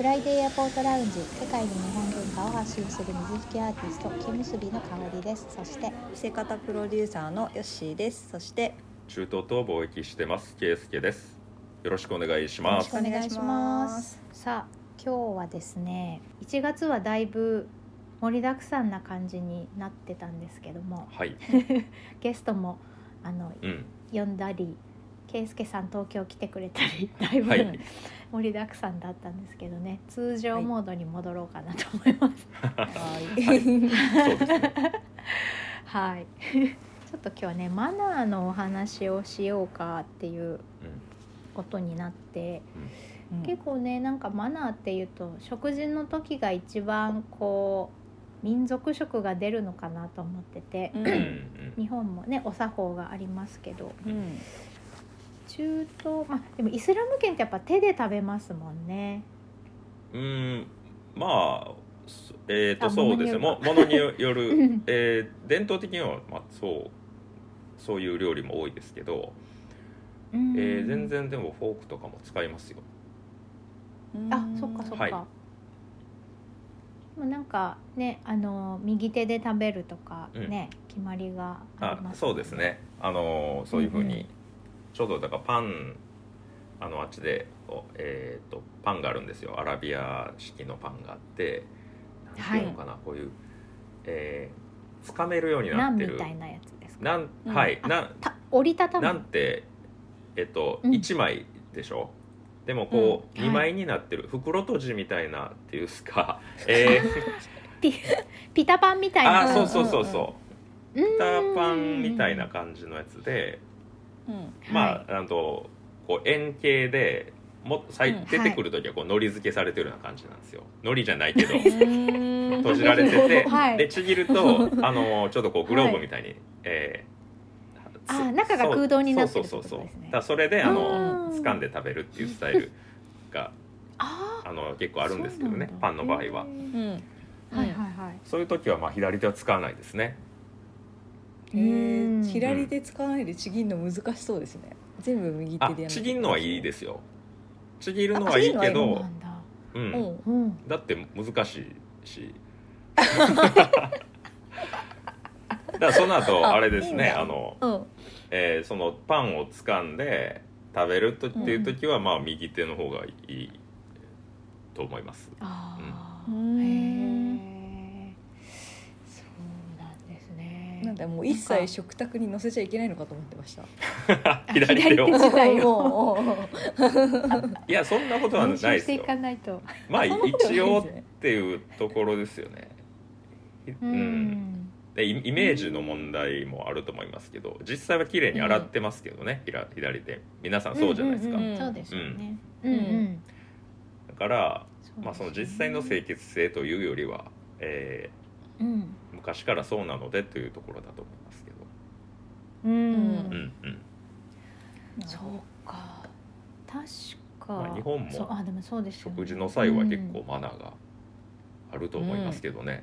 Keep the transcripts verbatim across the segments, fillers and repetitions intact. フライデーエアポートラウンジ、世界に日本文化を発信する水引アーティスト木結びの香りです。そして見せ方プロデューサーのヨッシーです。そして中東と貿易してますケイスケです。よろしくお願いします。よろしくお願いします。さあ今日はですね、いちがつはだいぶ盛りだくさんな感じになってたんですけども、はい、ゲストもあの、うん、呼んだりケイスケさん東京来てくれたりだいぶ、はい、盛りだくさんだったんですけどね、通常モードに戻ろうかなと思います、はいはい、そうですねはいちょっと今日はねマナーのお話をしようかっていうことになって、うんうん、結構ねなんかマナーっていうと食事の時が一番こう民族色が出るのかなと思ってて、うん、日本もねお作法がありますけど、うん、中東、まあ、でもイスラム圏ってやっぱ手で食べますもんね。うん、まあ、えーと、そうですね、ものによる、えー、伝統的には、まあ、そう、そういう料理も多いですけど、うんえー、全然でもフォークとかも使いますよ。うんあ、そっかそっか、はいなんかね、あの右手で食べるとかね、うん、決まりがあります、ね、あそうですね、あのそういう風に、うんうん、ちょうどだからパン あ, のあっちで、えー、とパンがあるんですよ。アラビア式のパンがあってなんていうのかな、はい、こういう、えー、つかめるようになってるナンみたいなやつですか。なん、うん、はいなんた折りたたむなんて、えーとうん、いちまいでしょ。でもこうにまいになってる、うんはい、袋とじみたいなっていうんですか、えー、ピ, ピタパンみたいなあそうそうそうそう、うんうん、ピタパンみたいな感じのやつで、うん、まあ、はい、あとこう円形でも最、うん、出てくるときはこうのり付けされてるような感じなんですよ。のりじゃないけど閉じられてて、はい、でちぎるとあのちょっとこうグローブみたいに、はいえーあ中が空洞になってるってことですね。そうそうそうそうだそれであの掴んで食べるっていうスタイルがああの結構あるんですけどねパンの場合は、うんはいはいはい、そういう時はまあ左手は使わないですね。へー左手使わないでちぎるの難しそうですね、うん、全部右手でやる、ね、ちぎるのはいいですよ。ちぎるのはいいけどいい だ,、うんうん、だって難しいしだからその後あれですね、いいあの、うんえー、そのパンを掴んで食べるとっていう時は、うん、まあ右手の方がいいと思います。あー、うん、へーそうなんですね。なんでもう一切食卓に載せちゃいけないのかと思ってました。左手を。左手をいやそんなことはないですよ。まあ一応っていうところですよね。うん。うんでイメージの問題もあると思いますけど、うん、実際は綺麗に洗ってますけどね、うん、左手皆さんそうじゃないですか、うんうんうん、そうですよね、うんうん、だから、ねまあ、その実際の清潔性というよりは、えーうん、昔からそうなのでというところだと思いますけど、うんうんうん、そうか確か、まあ、日本も、あ、でもそうですよね、食事の際は結構マナーがあると思いますけどね、うんうん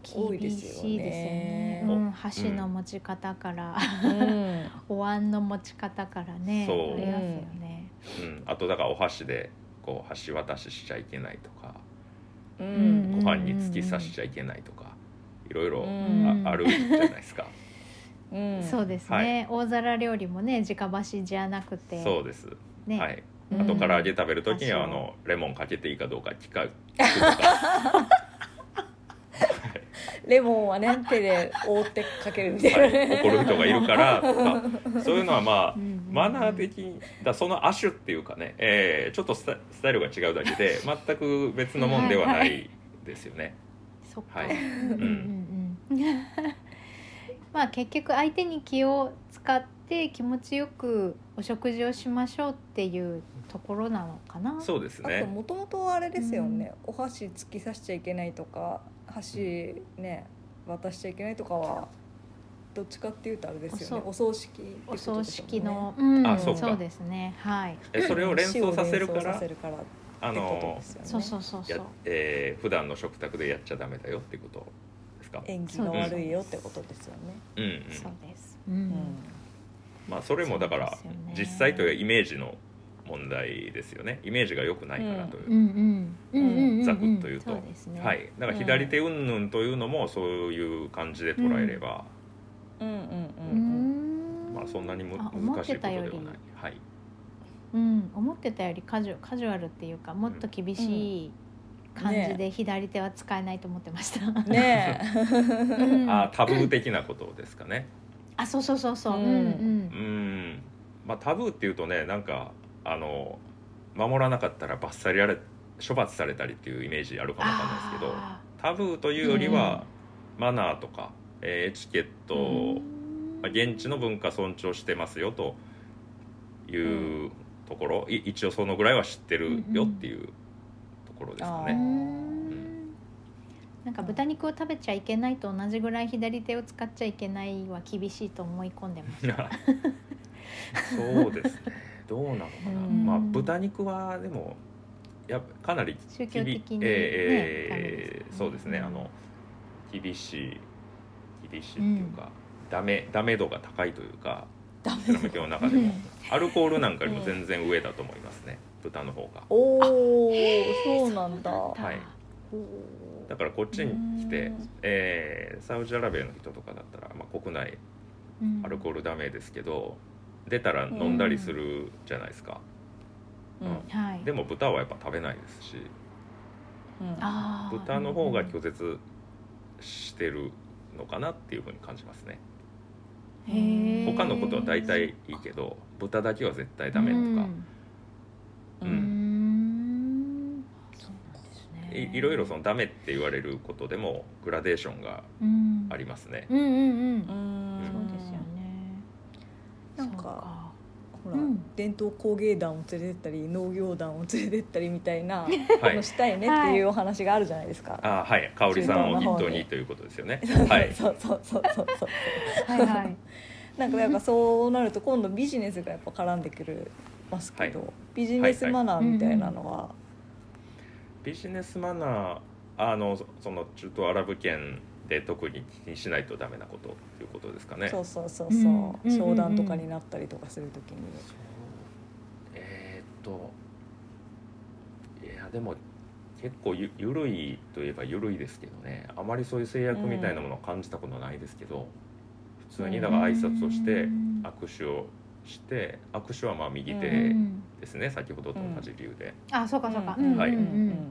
厳しいですよね、うん、箸の持ち方から、うん、お椀の持ち方からねそうありますよね、うん、あとだからお箸でこう箸渡ししちゃいけないとか、うん、ご飯に突き刺しちゃいけないとか、うん、いろいろ あ,、うん、あるじゃないですか、うん、そうですね、はい、大皿料理もね直箸じゃなくてそうです、ねはい、あと唐揚げ食べるときにはあのレモンかけていいかどうか聞くとかレモンはね手で覆ってかけるみたいな、はい、怒る人がいるからとかそういうのはまあマナー的にだその亜種っていうかね、えー、ちょっとス タ, スタイルが違うだけで全く別のもんではないですよね。そっかまあ結局相手に気を使って気持ちよくお食事をしましょうっていうところなのかな。そうですね。あともともとあれですよね、うん、お箸突き刺しちゃいけないとか箸ね渡しちゃいけないとかはどっちかっていうとあれですよねお葬式ってことですよね。お葬式の、うん、あそうかそうですね、はい、えそれを連想させるからあのそうそうそうそう、えー、普段の食卓でやっちゃダメだよってことですか。縁起が悪いよってことですよね。そうです、うんうん、まあそれもだから、ね、実際というイメージの問題ですよね。イメージが良くないからという、ざくっと言うと、ね、はい、だから左手云々というのもそういう感じで捉えれば、うんうんうんうん、まあそんなに難しいことではない、はい、うん、思ってたよりカジュ、カジュアルっていうかもっと厳しい、うん感じで左手は使えないと思ってましたねえあ、タブー的なことですかねあ、そうそうそうそう、うんうんうんまあ、タブーっていうとねなんかあの守らなかったらバッサリあれ処罰されたりっていうイメージあるかもわかんないですけどタブーというよりは、うん、マナーとか、えー、エチケット、うんまあ、現地の文化尊重してますよというところ、うん、一応そのぐらいは知ってるよっていう、うんうんところですかね、うん、なんか豚肉を食べちゃいけないと同じぐらい左手を使っちゃいけないは厳しいと思い込んでましたそうですねどうなのかな、まあ、豚肉はでもやかなり宗教的に、ねえーえー、そうですねあの厳しい厳しいっていうか、うん、ダメダメ度が高いというかイスラム教の中でもアルコールなんかよりも全然上だと思いますね、うん、豚の方がおそうなんだ、はい、だからこっちに来て、えー、サウジアラビアの人とかだったら、まあ、国内アルコールダメですけど、うん、出たら飲んだりするじゃないですか、うんうんはい、でも豚はやっぱ食べないですし、うん、あ豚の方が拒絶してるのかなっていうふうに感じますね。他のことは大体いいけど豚だけは絶対ダメとか、うんうん、そうですね。い、いろいろそのダメって言われることでもグラデーションがありますね。うんうんうんうん、そうですよね。なんかほら、うん、伝統工芸団を連れてったり農業団を連れてったりみたいなのしたいねっていうお話があるじゃないですか、はい、あはい香織さんを筆頭にということですよねはいそうそうそうそうそうはいはいなんかやっぱそうなると今度ビジネスがやっぱ絡んでくるますけど、はい、ビジネスマナーみたいなのは、はいはいうん、ビジネスマナーあのその中東アラブ圏で特に気にしないとダメなことということですかね。そうそうそうそう、うん、商談とかになったりとかするときに、うんうんうん、えー、っといやでも結構ゆ緩いといえば緩いですけどねあまりそういう制約みたいなものを感じたことないですけど、うん、普通にだから挨拶をして握手をして握手はまあ右手ですね、うん、先ほどと同じ理由で、うん、あそうかそうか、うん、はい、うんうん、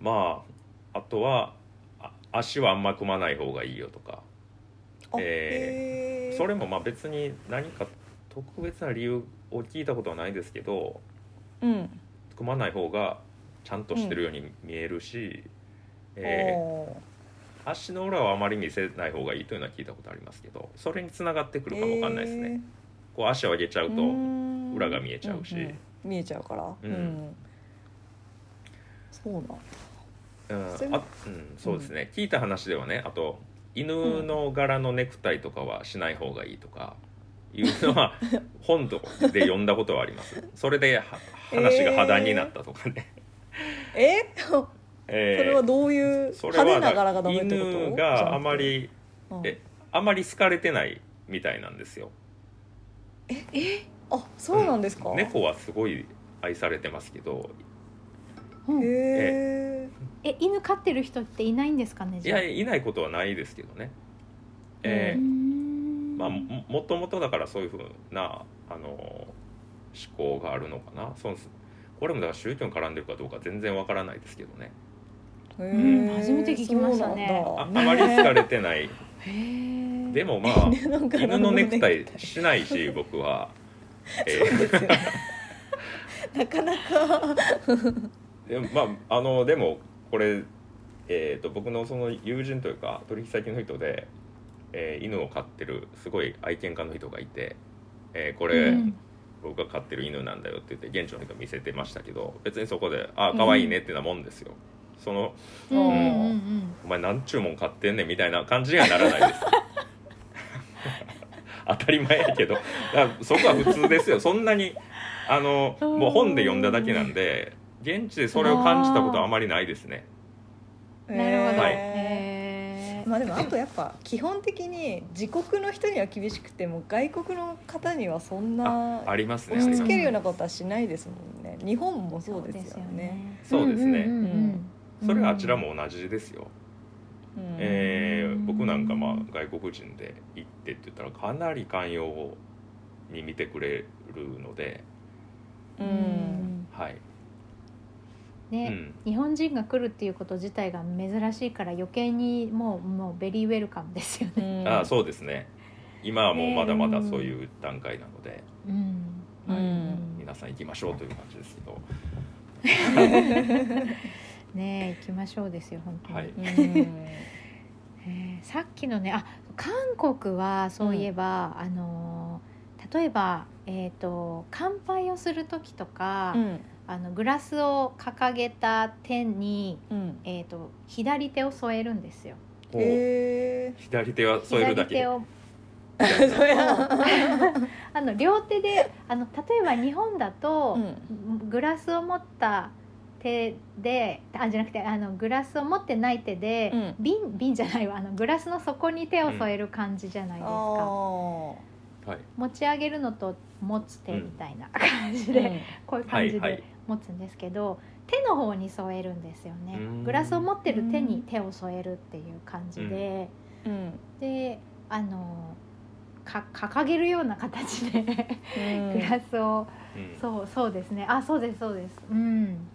まああとは足はあんま組まない方がいいよとか、えー、それもまあ別に何か特別な理由を聞いたことはないですけど、うん、組まない方がちゃんとしてるように見えるし、うんえー、足の裏はあまり見せない方がいいというのは聞いたことありますけど、それに繋がってくるかもわかんないですね。こう足を上げちゃうと裏が見えちゃうし、うんうん、見えちゃうから、うんうん、そうなんだうん、あうん、そうですね、うん、聞いた話ではねあと犬の柄のネクタイとかはしない方がいいとかいうのは本とかで読んだことはありますそれで話が破談になったとかねえーえー、それはどういう派手な柄がダメってこと？犬があまり、うん、えあまり好かれてないみたいなんですよ。ええあそうなんですか、うん、猫はすごい愛されてますけど、うん、えーえ犬飼ってる人っていないんですかね。じゃあいやいないことはないですけどね、えーうんまあ、も, もともとだからそういうふうな、あのー、思考があるのかな。そうですこれもだから宗教に絡んでるかどうか全然わからないですけどね、うん、初めて聞きましたね。 あ, あまり好かれてないへでもまあ犬のネクタイしないし僕は、えー、そうですよねなかなかでも、まあ、あのでもこれ、えー、と僕のその友人というか取引先の人で、えー、犬を飼ってるすごい愛犬家の人がいて、えー、これ、うん、僕が飼ってる犬なんだよって言って現地の人が見せてましたけど別にそこであ可愛いねってなもんですよ、うん、その、うんうんうん、お前なんちゅうもん飼ってんねんみたいな感じにはならないです当たり前やけどだからそこは普通ですよそんなにあのもう本で読んだだけなんで現地でそれを感じたことはあまりないですね。なるほど、はい、ね。まあでもあとやっぱ基本的に自国の人には厳しくても外国の方にはそんなありますね、押し付けるようなことはしないですもんね。日本もそうですよね。そうですね、うんうんうん、それはあちらも同じですよ、うんえー、僕なんかまあ外国人で行ってって言ったらかなり寛容に見てくれるので、うんはいねうん、日本人が来るっていうこと自体が珍しいから余計にも う, もうベリーウェルカムですよね。ああそうですね。今はもうまだまだそういう段階なので、えーうんはいうん、皆さん行きましょうという感じですけどねえ行きましょうですよ本当に、はいうんえー、さっきのねあ韓国はそういえば、うん、あの例えば、えー、と乾杯をする時とか、うんあのグラスを掲げた手に、うんえー、と左手を添えるんですよ。へ左手は添えるだけ。左手をあの両手であの例えば日本だと、うん、グラスを持った手であじゃなくてあのグラスを持ってない手で、うん、瓶瓶じゃないわあのグラスの底に手を添える感じじゃないですか。うんはい、持ち上げるのと持つ手みたいな感じで、うん、こういう感じで持つんですけど、はいはい、手の方に添えるんですよね。グラスを持ってる手に手を添えるっていう感じで、うん、であのか掲げるような形でグラスを、うん、そうそうですねあそうですそうです、うん、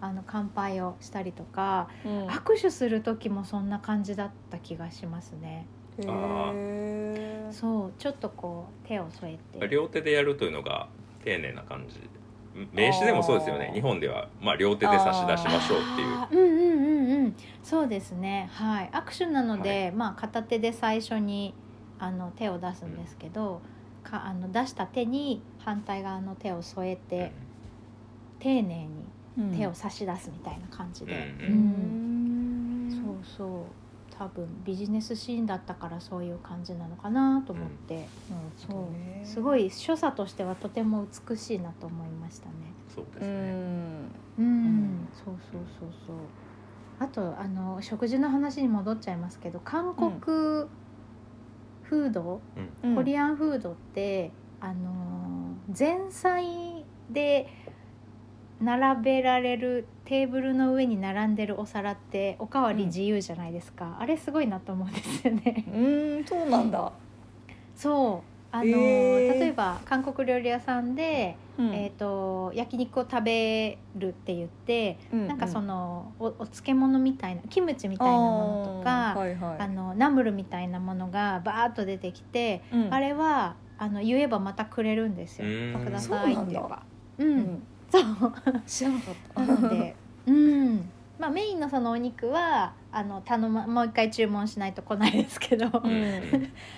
あの乾杯をしたりとか、うん、握手する時もそんな感じだった気がしますね。あそうちょっとこう手を添えて両手でやるというのが丁寧な感じ。名刺でもそうですよね。日本では、まあ、両手で差し出しましょうっていう、うんうんうんうん、そうですね、はい、握手なので、はいまあ、片手で最初にあの手を出すんですけど、うん、かあの出した手に反対側の手を添えて、うん、丁寧に手を差し出すみたいな感じで、うんうんうん、そうそう多分ビジネスシーンだったからそういう感じなのかなと思って、うんうん、そうすごい所作としてはとても美しいなと思いましたね。そうですねうん、うん、そうそうそうそうあとあの食事の話に戻っちゃいますけど韓国フード、うん、コリアンフードって、うん、あの前菜で並べられるテーブルの上に並んでるお皿っておかわり自由じゃないですか、うん、あれすごいなと思うんですよね。うーんそうなんだそうあの、えー、例えば韓国料理屋さんで、うんえー、と焼肉を食べるって言って、うんうん、なんかその お, お漬物みたいなキムチみたいなものとかあ、はいはい、あのナムルみたいなものがバーッと出てきて、うん、あれはあの言えばまたくれるんですよ。くださいって言えばうん、うんそう知らなかったなので、うんまあ、メインのそのお肉はあの頼、ま、もう一回注文しないと来ないですけど、うん、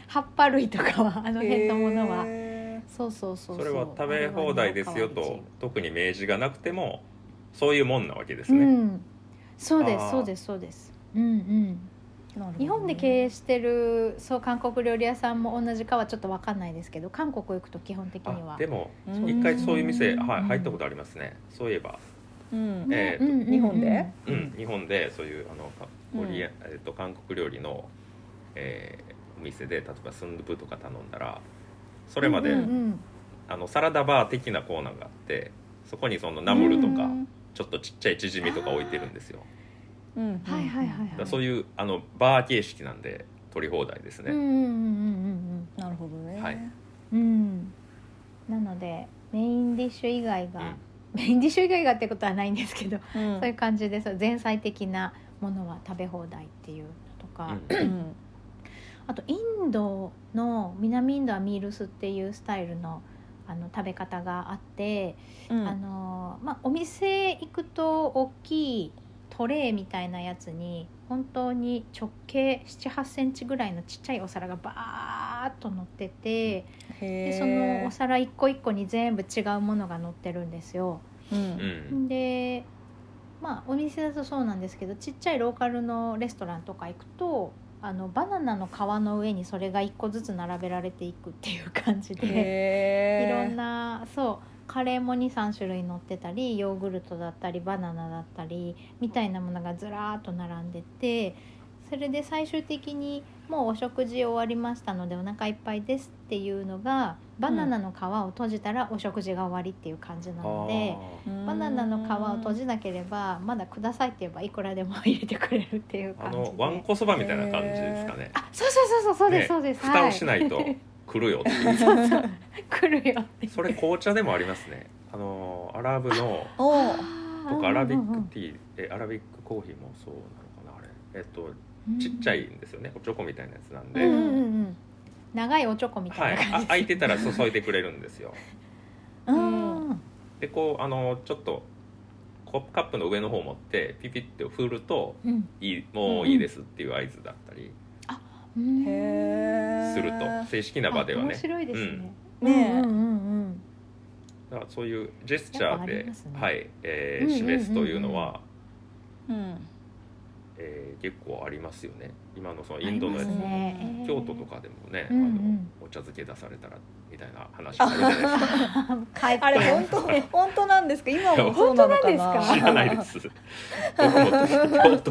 葉っぱ類とかはあの辺のものは、えー、そうそうそうそうそれは食べ放題ですよと特に明示がなくてもそういうもんなわけですね、うん、そうですそうですそうです、うんうんね、日本で経営してるそう韓国料理屋さんも同じかはちょっと分かんないですけど韓国行くと基本的にはでも一回そういう店、はい、入ったことありますね。そういえば、うんえーとうん、日本で、うん、日本でそういうあのコリア、うんえー、と韓国料理の、えー、お店で例えばスンドゥブとか頼んだらそれまで、うんうんうん、あのサラダバー的なコーナーがあってそこにそのナムルとか、うん、ちょっとちっちゃいチヂミとか置いてるんですよ。そういうあのバー形式なんで取り放題ですね。うんうんうんうん、なるほどね、はいうん、なのでメインディッシュ以外が、うん、メインディッシュ以外がってことはないんですけど、うん、そういう感じで前菜的なものは食べ放題っていうのとか、うん、あとインドの南インドはミールスっていうスタイルのあの食べ方があって、うんあのまあ、お店行くと大きいトレーみたいなやつに本当に直径 ななはちセンチぐらいのちっちゃいお皿がバーっと乗っててでそのお皿一個一個に全部違うものが乗ってるんですよ、うん、でまあお店だとそうなんですけどちっちゃいローカルのレストランとか行くとあのバナナの皮の上にそれが一個ずつ並べられていくっていう感じでへいろんなそうカレーも にさん 種類乗ってたりヨーグルトだったりバナナだったりみたいなものがずらーっと並んでてそれで最終的にもうお食事終わりましたのでお腹いっぱいですっていうのが、バナナの皮を閉じたらお食事が終わりっていう感じなので、うん、バナナの皮を閉じなければまだくださいって言えばいくらでも入れてくれるっていう感じで、あのわんこそばみたいな感じですかね。あ、そうそうそうそう、そうです、ね、そうです、はい、蓋をしないと来るよっていうそうそう来るよってそれ紅茶でもありますね。あのアラブのとかアラビックティー、うんうんうん、えアラビックコーヒーもそうなのかな、あれ、えっとちっちゃいんですよね、おちょこみたいなやつなんで、うんうんうん、長いおちょこみたいな感じ、はい、あ、空いてたら注いでくれるんですようんで、こうあのちょっとコップカップの上の方を持ってピピッて振ると、うん、いい、もういいですっていう合図だったり、うんうん、すると正式な場ではね、面白いですね、うん、ね、うんうんうん、だからそういうジェスチャーで、ね、はい、えー、示すというのは、うんうんうんうん、えー、結構ありますよね。今のそのインドのやつ、ね、京都とかでもね、うんうん、あのお茶漬け出されたらみたいな話があるじゃないですか。あれ本当本当なんですか？今もそうなのかな？知らないです。僕も京都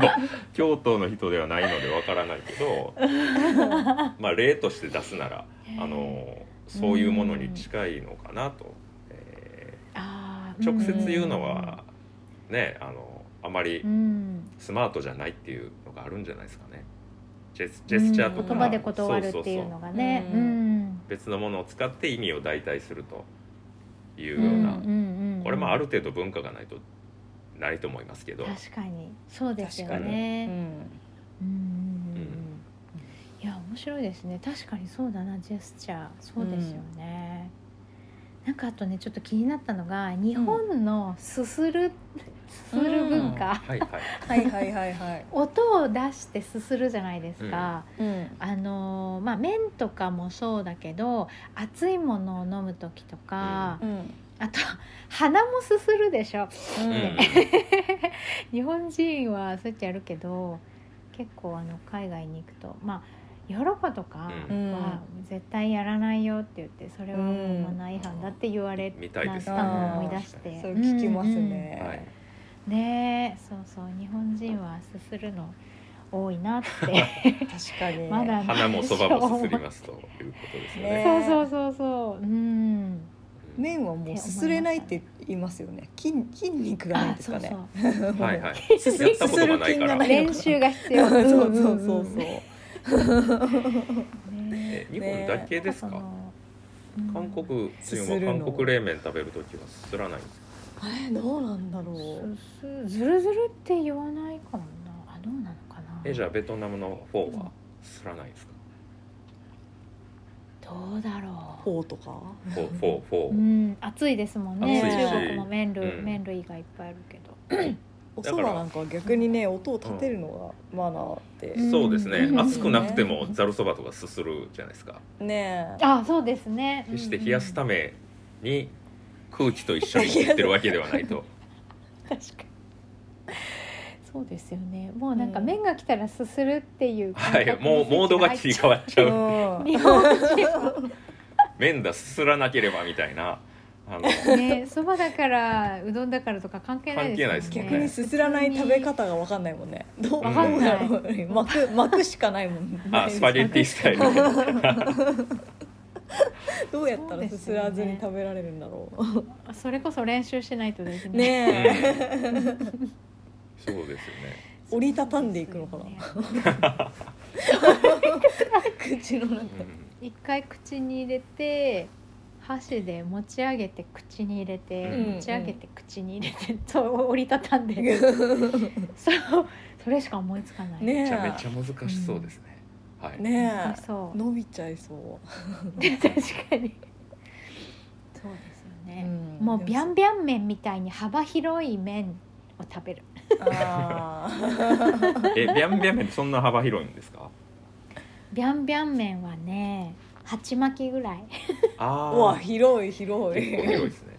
京都の人ではないのでわからないけど、まあ例として出すならあのそういうものに近いのかなと。えー、直接言うのはね、あのあまりスマートじゃないっていうのがあるんじゃないですかね。ジェス、ジェスチャーとか、うん、言葉で断るっていうのがね、そうそうそう、うん、別のものを使って意味を代替するというような、うんうんうん、これもある程度文化がないとないと思いますけど、確かにそうですよね、うんうんうん、いや面白いですね。確かにそうだな、ジェスチャー、そうですよね、うん、なんかあとねちょっと気になったのが日本のすする、うんすする文化、音を出してすするじゃないですか、うんうん、あのまあ、麺とかもそうだけど熱いものを飲む時とか、うんうん、あと鼻もすするでしょ、うん、日本人はそうやってやるけど結構あの海外に行くと、まあ、ヨーロッパとかは絶対やらないよって言ってそれはもうマナー違反だって言われたのを思い出して、うん、そう聞きますね、うんうん、はい、ね、そうそう、日本人はすするの多いなって確かにまだ花もそばもすすりますということですよね、ね、そうそうそうそう、うん、麺はもうすすれないって言いますよね。 筋, 筋肉がないですかね。そうそうはいはいすする筋がない練習が必要そうそうそうそうね、日本だけですか、ね、韓国人は韓国冷麺食べるときはすすらないんですか。え、どうなんだろう、ずるずるって言わないかもな。あ、どうなのかな。え、じゃあベトナムのフォーはすらないですか。どうだろう、フォーとかフォーフォーフォー、うん、暑いですもんね、中国も麺類、うん、麺類がいっぱいあるけどおそばなんか逆にね、音を立てるのがマナーって、うん、そうですね、熱くなくてもざるそばとかすするじゃないですかね。え、あ、そうですね、決して冷やすために空気と一緒に言ってるわけではないと確かにそうですよね。もうなんか麺が来たらすするっていう、はい、もうモードが切り替わっちゃう日本人麺だすすらなければみたいな、あの、ね、そばだからうどんだからとか関係ないですよね。関係ないですよね。逆にすすらない食べ方が分かんないもんね。どう分かんない、うん、巻く、巻くしかないもんね。あ、スパゲッティスタイルどうやったらすすらずに食べられるんだろう。 そうですよね、それこそ練習しないとですね。ねえ、うん、そうですよね。折りたたんでいくのかな口の中、うん、一回口に入れて箸で持ち上げて口に入れて、うん、持ち上げて口に入れて、うん、そう折りたたんでそう、それしか思いつかない、ね、めちゃめちゃ難しそうですね、うん、はい、ねえ、そう、伸びちゃいそう確かにそうですよね、うん、もうビャンビャン麺みたいに幅広い麺を食べる。あえ、ビャンビャン麺ってそんな幅広いんですか。ビャンビャン麺はねはち巻きぐらいあうわ、広い広い広いですね。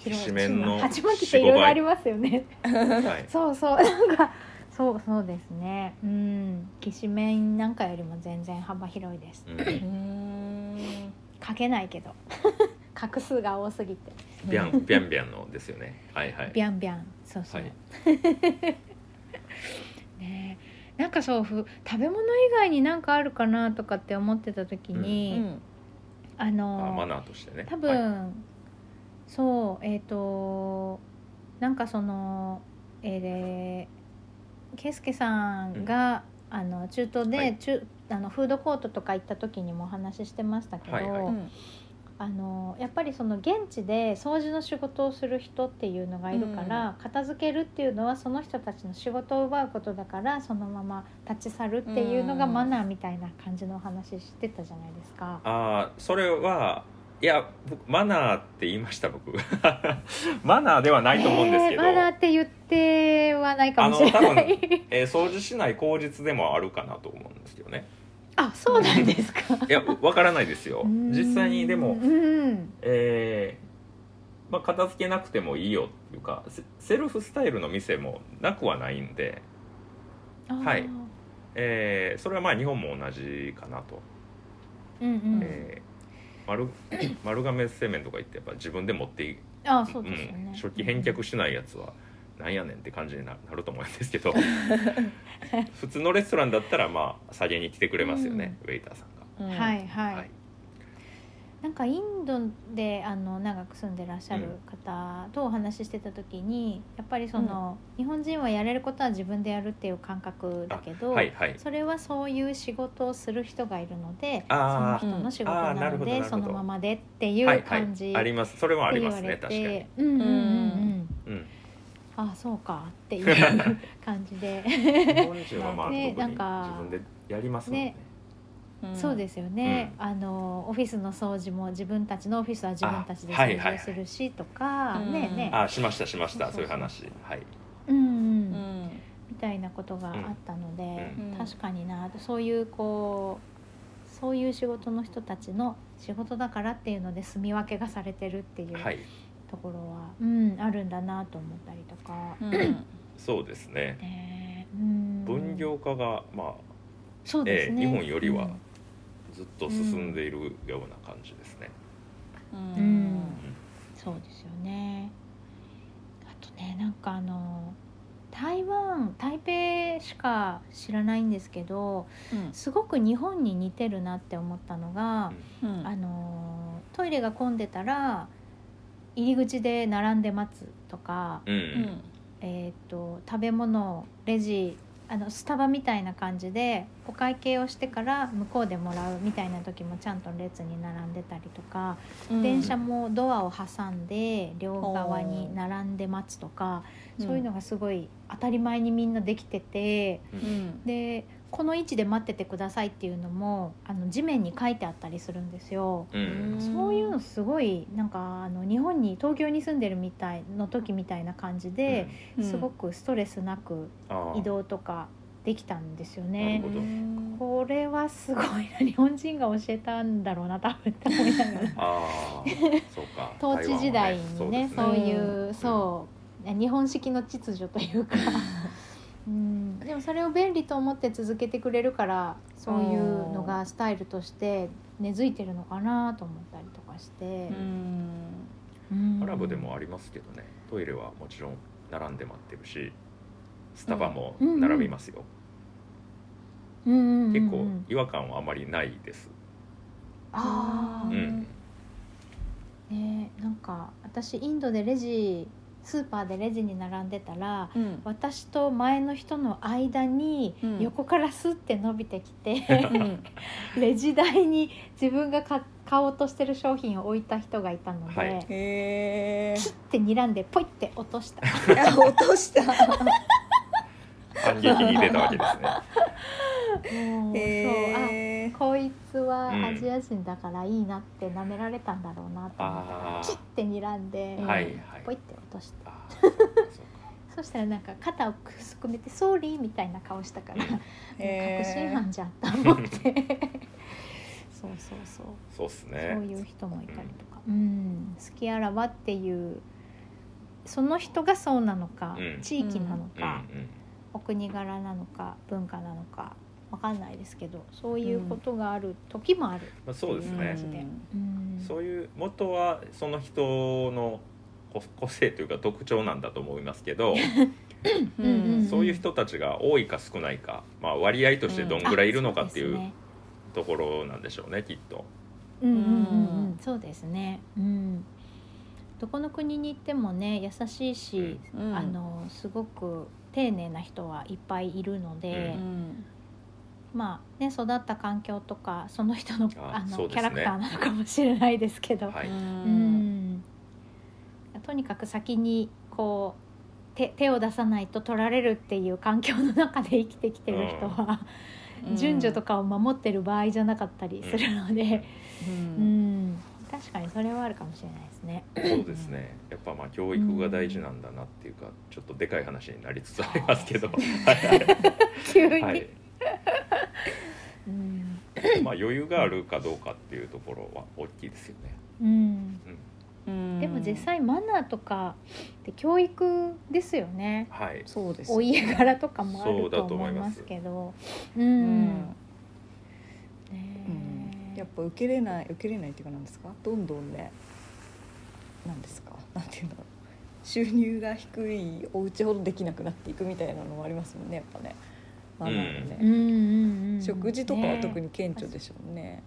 きしめんのはち巻きっていろいろありますよね、はい、そうそう、なんかそうそうですね、うん、きしめんなんかよりも全然幅広いです、うん、うーん、書けないけど画数が多すぎてビャンビャンビャンのですよね、はいはい、ビャンビャン、そうそう、はいね、なんかそう食べ物以外に何かあるかなとかって思ってた時に、うんうん、あのあマナーとしてね多分、はい、そうえっ、ー、となんかそのえー、圭介さんが、うん、あの中東で、はい、中あのフードコートとか行った時にもお話ししてましたけど、はいはいうん、あのやっぱりその現地で掃除の仕事をする人っていうのがいるから、うん、片付けるっていうのはその人たちの仕事を奪うことだからそのまま立ち去るっていうのがマナーみたいな感じのお話してたじゃないですか、うん、あそれはいや僕マナーって言いました僕マナーではないと思うんですけど、えー、マナーって言ってはないかもしれないあの多分、えー、掃除しない口実でもあるかなと思うんですよねあそうなんですかいやわからないですよ実際にでも、うんえーまあ、片付けなくてもいいよっていうかセルフスタイルの店もなくはないんではい、えー、それはまあ日本も同じかなと、うんうんえー丸, 丸亀製麺とか行ってやっぱ自分で持っていああそうですね、うん、食器返却しないやつはなんやねんって感じになると思うんですけど普通のレストランだったらまあ下げに来てくれますよね、うん、ウェイターさんが、うん、はいはい、はい、なんかインドであの長く住んでらっしゃる方とお話ししてた時に、うん、やっぱりその、うん、日本人はやれることは自分でやるっていう感覚だけど、はいはい、それはそういう仕事をする人がいるのでその人の仕事なので、うん、なそのままでっていう感じ、はいはい、ありますそれはありますね確かにうんうんうん、うん、あそうかっていう感じで日本人はまあ特に自分でやりますもんねうん、そうですよね、うん、あのオフィスの掃除も自分たちのオフィスは自分たちで掃除をするしとかねえねえあしましたしましたそういう話はいうんうん、うん、みたいなことがあったので、うん、確かになそういうこうそういう仕事の人たちの仕事だからっていうので住み分けがされてるっていうところは、はいうん、あるんだなと思ったりとか、うん、そうですね、えー、うん分業化がまあそうですね、えー、日本よりは、うんずっと進んでいるような感じですね、うんうんうん、そうですよねあとねなんかあの台湾台北しか知らないんですけど、うん、すごく日本に似てるなって思ったのが、うん、あのトイレが混んでたら入り口で並んで待つとか、うんうんえーと、食べ物レジあのスタバみたいな感じでお会計をしてから向こうでもらうみたいな時もちゃんと列に並んでたりとか、うん、電車もドアを挟んで両側に並んで待つとか、うん、そういうのがすごい当たり前にみんなできてて、うん、でこの位置で待っててくださいっていうのもあの地面に書いてあったりするんですよ、うん、そういうのすごいなんかあの日本に東京に住んでるみたいの時みたいな感じで、うん、すごくストレスなく移動とかできたんですよね、うん、これはすごいな日本人が教えたんだろうな多分と思いながらあそうか統治時代に ね, ねそういう、うん、そう日本式の秩序というかうん、でもそれを便利と思って続けてくれるからそういうのがスタイルとして根付いてるのかなと思ったりとかしてうんうんアラブでもありますけどねトイレはもちろん並んで待ってるしスタバも並びますよ、うんうんうん、結構違和感はあまりないです、うんうん、ああ、うんね、なんか私インドでレジスーパーでレジに並んでたら、うん、私と前の人の間に横からスッて伸びてきて、うん、レジ台に自分が買おうとしてる商品を置いた人がいたので、はい、へー、切って睨んでポイって落とした落とした反撃に出たわけですねもう、へー、そう、あ、こいつはアジア人だからいいなって舐められたんだろうなと思ったら、うん、切って睨んで、はいはい、ポイって落としたそしたらなんか肩をくすくめてソーリーみたいな顔したから、えー、確信犯じゃんと思ってそうそうそうそうっすね、そういう人もいたりとか、うんうん、好きあらばっていうその人がそうなのか、うん、地域なのか、うんうんうん、お国柄なのか文化なのかわかんないですけどそういうことがある時もある、うんまあ、そうですね、うん、そういう元はその人の個性というか特徴なんだと思いますけどうんうん、うん、そういう人たちが多いか少ないか、まあ、割合としてどんぐらいいるのかっていうところなんでしょうね、うん、きっと、うんうんうん、そうですね、うん、どこの国に行ってもね優しいし、うん、あのすごく丁寧な人はいっぱいいるので、うんうんまあね、育った環境とかその人の、あの、キャラクターなのかもしれないですけど、はい、うんとにかく先にこう 手, 手を出さないと取られるっていう環境の中で生きてきてる人は、うん、順序とかを守ってる場合じゃなかったりするので、うんうん、確かにそれはあるかもしれないですね。そうですね、やっぱまあ教育が大事なんだなっていうか、うん、ちょっとでかい話になりつつありますけど急に、はいうんまあ、余裕があるかどうかっていうところは大きいですよね、うんうん、でも実際マナーとかって教育ですよね、はい、そうですね、お家柄とかもあると思いますけどうん、うんね、やっぱ受けれない受けれないっていうかなんですかどんどんねなんですかなんていうんだろう収入が低いお家ほどできなくなっていくみたいなのもありますもんねやっぱねまあねうんうんうん、食事とかは特に顕著でしょうね。ね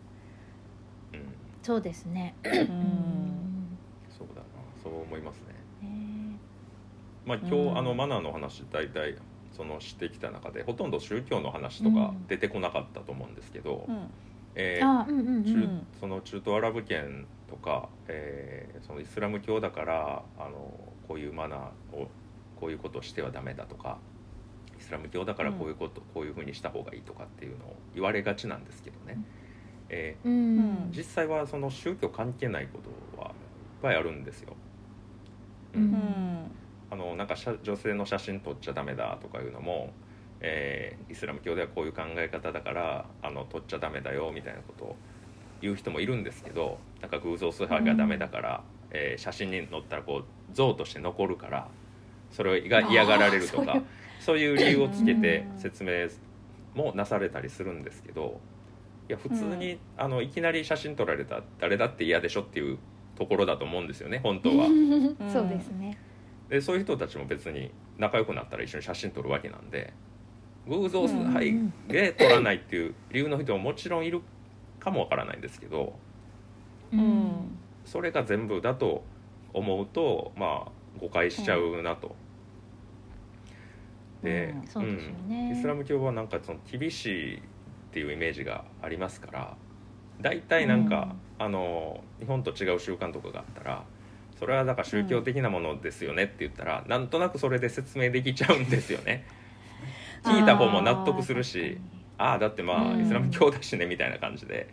そうですね。うんそうだな、そう思いますね。ねまあ今日、うん、あのマナーの話大体そのしてきた中でほとんど宗教の話とか出てこなかったと思うんですけど、その中東アラブ圏とか、えー、そのイスラム教だからあのこういうマナーをこういうことをしてはダメだとか。イスラム教だからこういうこと、うん、こういうふうにした方がいいとかっていうのを言われがちなんですけどね、うんえーうん、実際はその宗教関係ないことはいっぱいあるんですよ、うんうん、あのなんか女性の写真撮っちゃダメだとかいうのも、えー、イスラム教ではこういう考え方だからあの撮っちゃダメだよみたいなことを言う人もいるんですけどなんか偶像崇拝がダメだから、うんえー、写真に載ったらこう像として残るからそれが嫌がられるとかそういう理由をつけて説明もなされたりするんですけどいや普通にあのいきなり写真撮られた誰だって嫌でしょっていうところだと思うんですよね本当はそうですねでそういう人たちも別に仲良くなったら一緒に写真撮るわけなんで偶像崇拝で撮らないっていう理由の人ももちろんいるかもわからないんですけどそれが全部だと思うとまあ誤解しちゃうなとで、うん、そうですよね、うん、イスラム教はなんかその厳しいっていうイメージがありますからだいたいなんか、うん、あの日本と違う習慣とかがあったらそれはだから宗教的なものですよねって言ったら、うん、なんとなくそれで説明できちゃうんですよね聞いた方も納得するしああだってまあ、うん、イスラム教だしねみたいな感じで、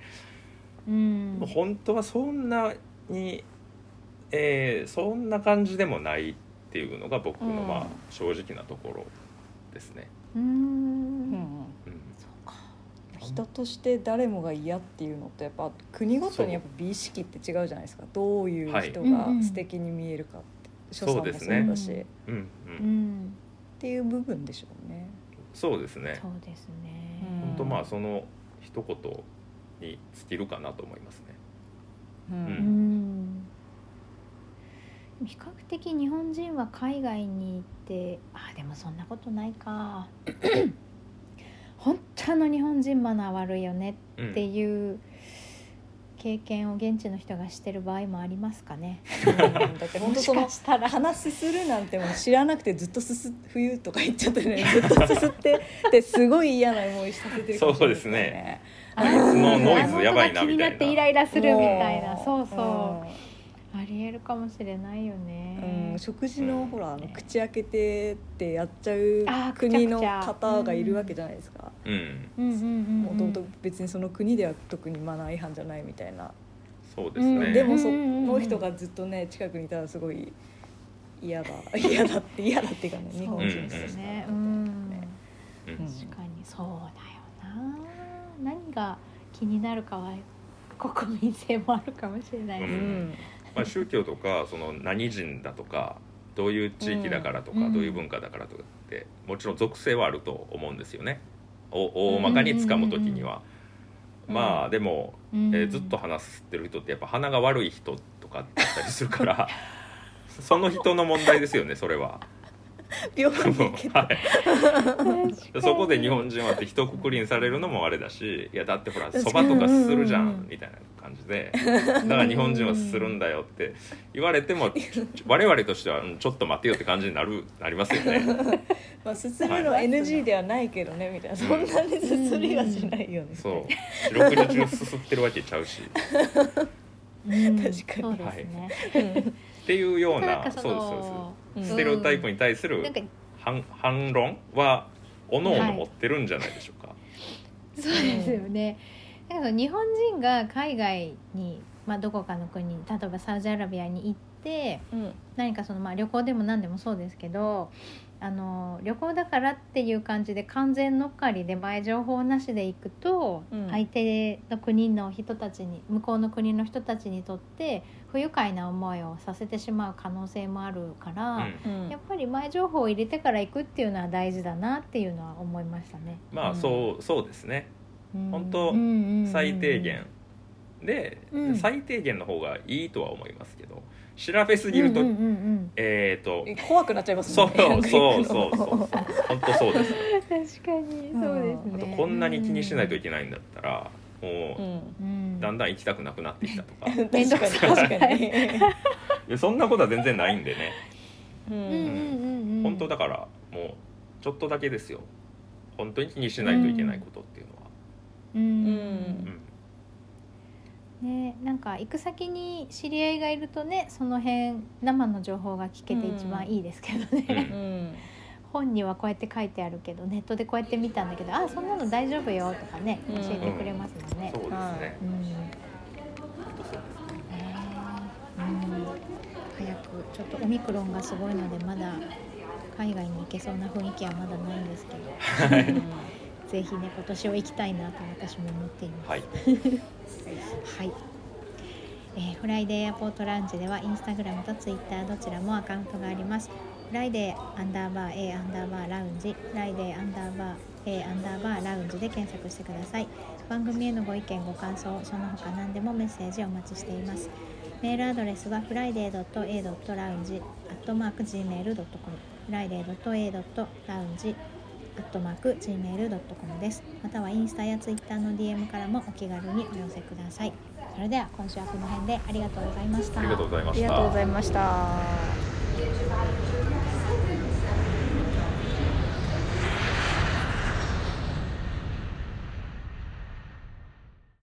うん、本当はそんなにえー、そんな感じでもないっていうのが僕のまあ正直なところですね、うんうんうん、そうか人として誰もが嫌っていうのとやっぱ国ごとにやっぱ美意識って違うじゃないですかどういう人が素敵に見えるかって、はい、所作もそうだしそうですね、うんうん、っていう部分でしょうねそうですねそうですね本当まあその一言に尽きるかなと思いますねうん、うん比較的日本人は海外に行ってあでもそんなことないか本当の日本人マナー悪いよねっていう経験を現地の人がしてる場合もありますかね、うん、だって本当その話するなんても知らなくてずっとすす冬とか言っちゃってねずっとすすっててすごい嫌な思いさせてるかもしれないですよねそうですねそのノイズやばいなみたいな気になってイライラするみたいなそうそう、うんありえるかもしれないよね、うん、食事の、うん、ほらあの口開けてってやっちゃう国の方がいるわけじゃないですかもともと別にその国では特にマナー違反じゃないみたいなそうですね、うん、でもその人がずっとね近くにいたらすごい嫌だ嫌だって嫌だっていうかね日本人ですね確かにそうだよな何が気になるかは国民性もあるかもしれないね、うんまあ、宗教とかその何人だとかどういう地域だからとかどういう文化だからとかってもちろん属性はあると思うんですよねお大まかにつかむときにはまあでもえずっと話してる人ってやっぱ鼻が悪い人とかだったりするからその人の問題ですよね、それは。病気だけど、はい、そこで日本人はって一括りにされるのもあれだし、いやだってほらそばとかすするじゃんみたいな感じで、だから日本人はすするんだよって言われても我々としてはちょっと待てよって感じになるなりますよね。まあすするの エヌジー ではないけどねみたいな、そんなにすすりはしないよね。そう四六時中すすってるわけちゃうし。うん、確かに、はいうん、っていうようなそそうですそうです、うん、ステレオタイプに対する 反, 反論はおのおの持ってるんじゃないでしょうか、はい、そうですよね。だから日本人が海外に、まあ、どこかの国、例えばサウジアラビアに行って、うん、何かその、まあ、旅行でも何でもそうですけど、あの旅行だからっていう感じで完全乗っかりで前情報なしで行くと、うん、相手の国の人たちに、向こうの国の人たちにとって不愉快な思いをさせてしまう可能性もあるから、うん、やっぱり前情報を入れてから行くっていうのは大事だなっていうのは思いましたね。まあ、うん、そう、そうですね。本当最低限で、うん、最低限の方がいいとは思いますけど、調べすぎると、うんうんうんうん、えっ、ー、と怖くなっちゃいますね。そうそうそうそう本当そうです。確かにそうですね。あとこんなに気にしないといけないんだったら、もう、うん、だんだん行きたくなくなってきたとか。確かにそんなことは全然ないんでね。うんうんうん、本当だからもうちょっとだけですよ。本当に気にしないといけないことっていうのは。うん。うんね、なんか行く先に知り合いがいるとね、その辺生の情報が聞けて一番いいですけどね、うんうん、本にはこうやって書いてあるけどネットでこうやって見たんだけど、あそんなの大丈夫よとかね、教えてくれますもんね、うんうん、そうですね、うんうん、早くちょっとオミクロンがすごいのでまだ海外に行けそうな雰囲気はまだないんですけど、はいうんぜひね、今年を行きたいなと私も思っています、はいはいえー、フライデーエアポートラウンジではインスタグラムとツイッターどちらもアカウントがあります。フライデーアンダーバー A アンダーバーラウンジ、フライデーアンダーバー A アンダーバーラウンジで検索してください。番組へのご意見ご感想、その他何でもメッセージお待ちしています。メールアドレスは フライデー エー ラウンジ アットマーク ジーメール ドットコム フライデー エー ラウンジアットマーク ジーメール ドットコム です。またはインスタやツイッターの ディーエム からもお気軽にお寄せください。それでは今週はこの辺でありがとうございました。ありがとうございました。ありがとうございました。